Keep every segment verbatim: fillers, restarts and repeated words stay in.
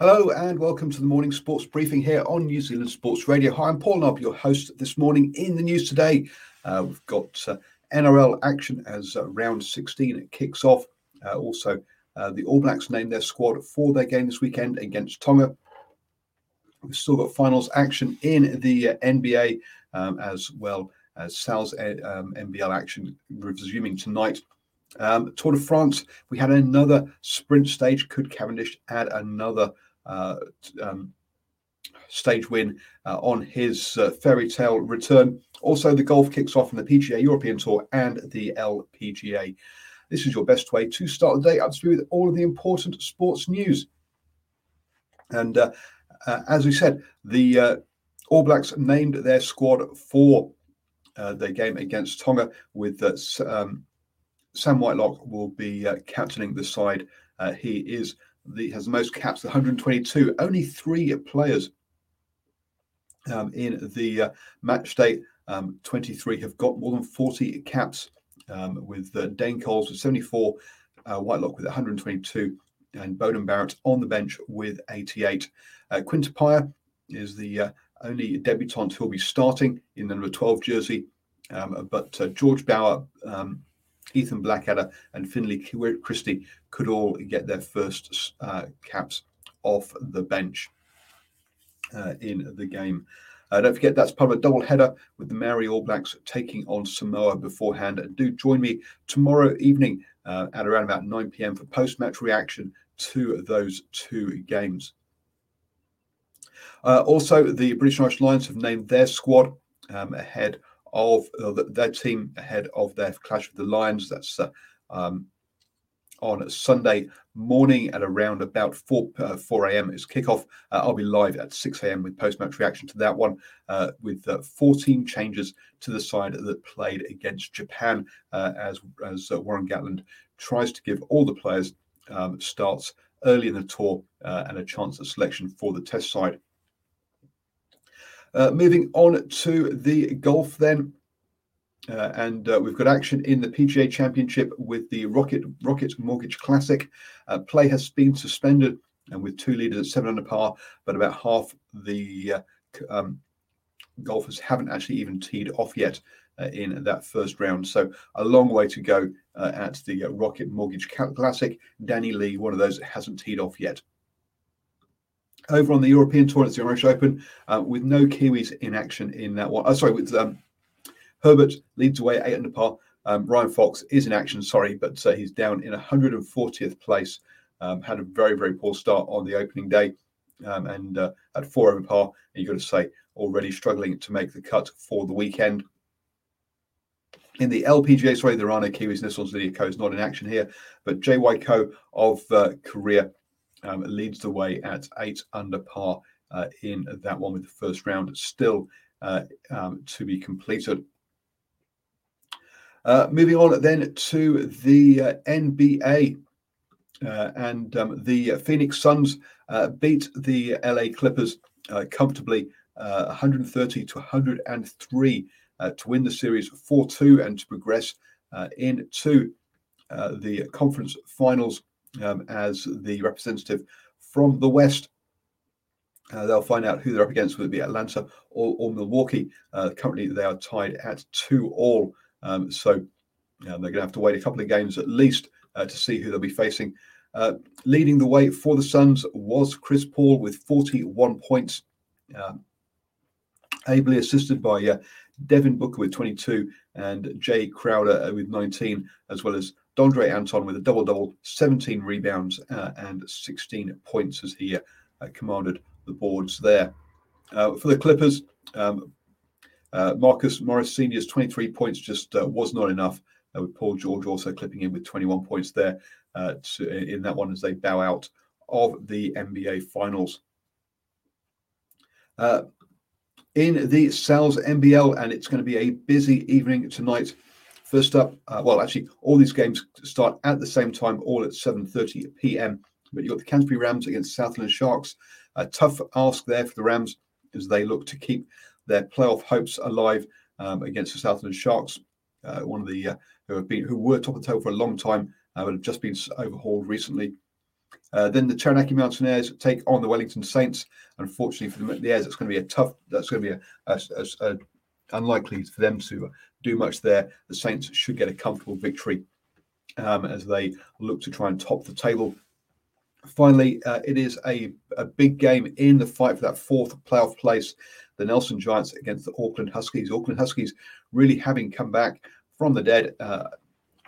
Hello and welcome to the morning sports briefing here on New Zealand Sports Radio. Hi, I'm Paul Knob, your host this morning. In the news today, uh, we've got uh, N R L action as uh, round sixteen kicks off. Uh, also, uh, the All Blacks named their squad for their game this weekend against Tonga. We've still got finals action in the uh, N B A, um, as well as Sal's um, N B L action resuming tonight. Um, Tour de France, we had another sprint stage. Could Cavendish add another Uh, um, stage win uh, on his uh, fairy tale return? Also, the golf kicks off in the P G A European Tour and the L P G A. This is your best way to start the day up to speed with all of the important sports news. And uh, uh, as we said, the uh, All Blacks named their squad for uh, their game against Tonga, with uh, um, Sam Whitelock will be uh, captaining the side. Uh, he is The, has the most caps, one hundred twenty-two. Only three players um, in the uh, match day. Um, twenty-three have got more than forty caps, um, with uh, Dane Coles with seventy-four, uh, Whitelock with one hundred twenty-two, and Bowden Barrett on the bench with eighty-eight. Uh, Quinter Pire is the uh, only debutant who will be starting in the number twelve jersey, um, but uh, George Bauer, um, Ethan Blackadder and Finlay Christie could all get their first uh, caps off the bench uh, in the game. Uh, don't forget, that's part of a double header with the Maori All Blacks taking on Samoa beforehand. And do join me tomorrow evening uh, at around about nine p.m. for post-match reaction to those two games. Uh, also, the British and Irish Lions have named their squad um, ahead of uh, their team ahead of their clash with the Lions. That's uh, um, on Sunday morning at around about four a.m. is kickoff. Uh, I'll be live at six a.m. with post-match reaction to that one, uh, with uh, fourteen changes to the side that played against Japan, uh, as as uh, Warren Gatland tries to give all the players um, starts early in the tour uh, and a chance at selection for the test side. Uh, moving on to the golf then, uh, and uh, we've got action in the P G A Championship with the Rocket Rocket Mortgage Classic. Uh, play has been suspended, and with two leaders at seven under par, but about half the uh, um, golfers haven't actually even teed off yet uh, in that first round. So a long way to go uh, at the uh, Rocket Mortgage Classic. Danny Lee, one of those that hasn't teed off yet. Over on the European Tour, it's the Irish Open, uh, with no Kiwis in action in that one. Oh, sorry, with um, Herbert leads away eight under par. Um, Ryan Fox is in action, sorry, but uh, he's down in one hundred fortieth place. Um, had a very, very poor start on the opening day, um, and uh, at four over par, and you've got to say, already struggling to make the cut for the weekend. In the L P G A, sorry, there are no Kiwis in this one. Lydia Ko is not in action here, but J Y Ko of uh, Korea Um, leads the way at eight under par uh, in that one, with the first round still uh, um, to be completed. Uh, moving on then to the uh, N B A, uh, and um, the Phoenix Suns uh, beat the L A Clippers uh, comfortably uh, one hundred thirty to one hundred three uh, to win the series four two and to progress uh, into uh, the conference finals um, as the representative from the West. Uh, they'll find out who they're up against, whether it be Atlanta or, or Milwaukee. Uh, currently, they are tied at two all. Um, so um, they're going to have to wait a couple of games at least uh, to see who they'll be facing. Uh, leading the way for the Suns was Chris Paul with forty-one points, um, ably assisted by uh, Devin Booker with twenty-two and Jay Crowder with nineteen, as well as Andre Anton with a double-double, seventeen rebounds uh, and sixteen points as he uh, commanded the boards there. Uh, for the Clippers, um, uh, Marcus Morris Senior's twenty-three points just uh, was not enough, uh, with Paul George also clipping in with twenty-one points there uh, to, in that one as they bow out of the N B A Finals. Uh, in the Sal's N B L, and it's going to be a busy evening tonight. First up, uh, well, actually, all these games start at the same time, all at seven thirty p.m. But you've got the Canterbury Rams against Southland Sharks. A tough ask there for the Rams as they look to keep their playoff hopes alive um, against the Southland Sharks, uh, one of the uh, who have been who were top of the table for a long time, uh, but have just been overhauled recently. Uh, then the Taranaki Mountaineers take on the Wellington Saints. Unfortunately for the Airs, it's going to be a tough. That's going to be a, a, a, a unlikely for them to do much there. The Saints should get a comfortable victory um, as they look to try and top the table. Finally, uh, it is a, a big game in the fight for that fourth playoff place. The Nelson Giants against the Auckland Huskies. Auckland Huskies really having come back from the dead uh,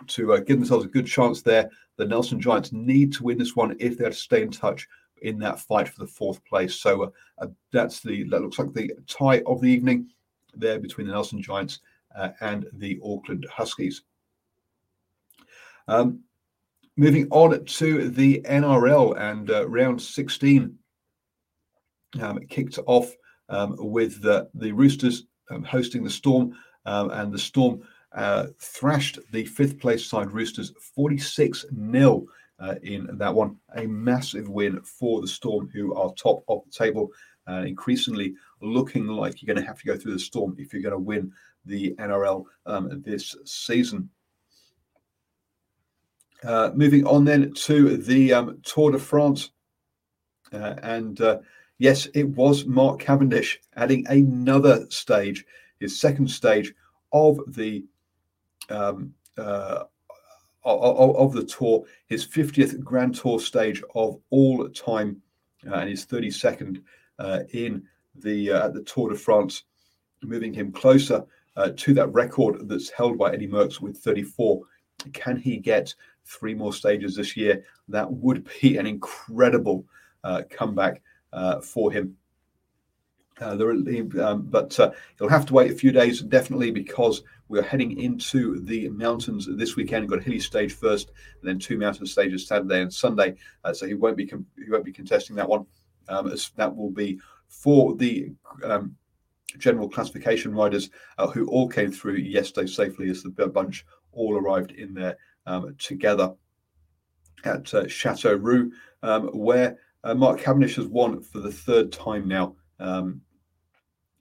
to uh, give themselves a good chance there. The Nelson Giants need to win this one if they're to stay in touch in that fight for the fourth place. So uh, uh, that's the that looks like the tie of the evening there between the Nelson Giants uh, and the Auckland Huskies. Um, Moving on to the N R L and uh, round sixteen um, kicked off um, with the, the Roosters um, hosting the Storm um, and the Storm uh, thrashed the fifth place side Roosters forty-six nil uh, in that one. A massive win for the Storm, who are top of the table and uh, increasingly looking like you're going to have to go through the Storm if you're going to win the N R L um, this season. Uh, moving on then to the um, Tour de France. Uh, and uh, yes, it was Mark Cavendish adding another stage, his second stage of the um, uh, of, of the Tour, his fiftieth Grand Tour stage of all time uh, and his thirty-second uh, in the, uh, the Tour de France, moving him closer uh, to that record that's held by Eddie Merckx with thirty-four. Can he get three more stages this year? That would be an incredible uh, comeback uh, for him. Uh, there, um, but uh, he'll have to wait a few days, definitely, because we're heading into the mountains this weekend. We've got a hilly stage first, and then two mountain stages Saturday and Sunday. Uh, so he won't be com- he won't be contesting that one. Um, as that will be for the um, general classification riders uh, who all came through yesterday safely, as the bunch all arrived in there. Um, together at uh, Châteauroux, um, where uh, Mark Cavendish has won for the third time now um,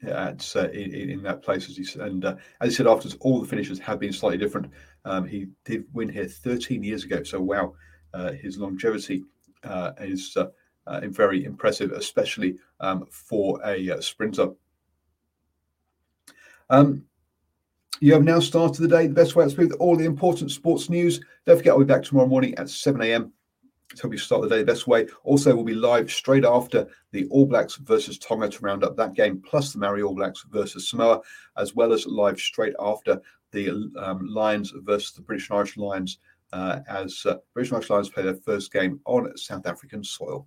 at uh, in, in that place. As he said, and uh, as he said afterwards, all the finishes have been slightly different. Um, he did win here thirteen years ago, so wow, uh, his longevity uh, is uh, uh, very impressive, especially um, for a uh, sprinter. Um, You have now started the day the best way to smooth all the important sports news. Don't forget, I'll be back tomorrow morning at seven a.m. to help you start the day the best way. Also, we'll be live straight after the All Blacks versus Tonga to round up that game, plus the Maori All Blacks versus Samoa, as well as live straight after the um, Lions versus the British and Irish Lions, uh, as uh, British and Irish Lions play their first game on South African soil.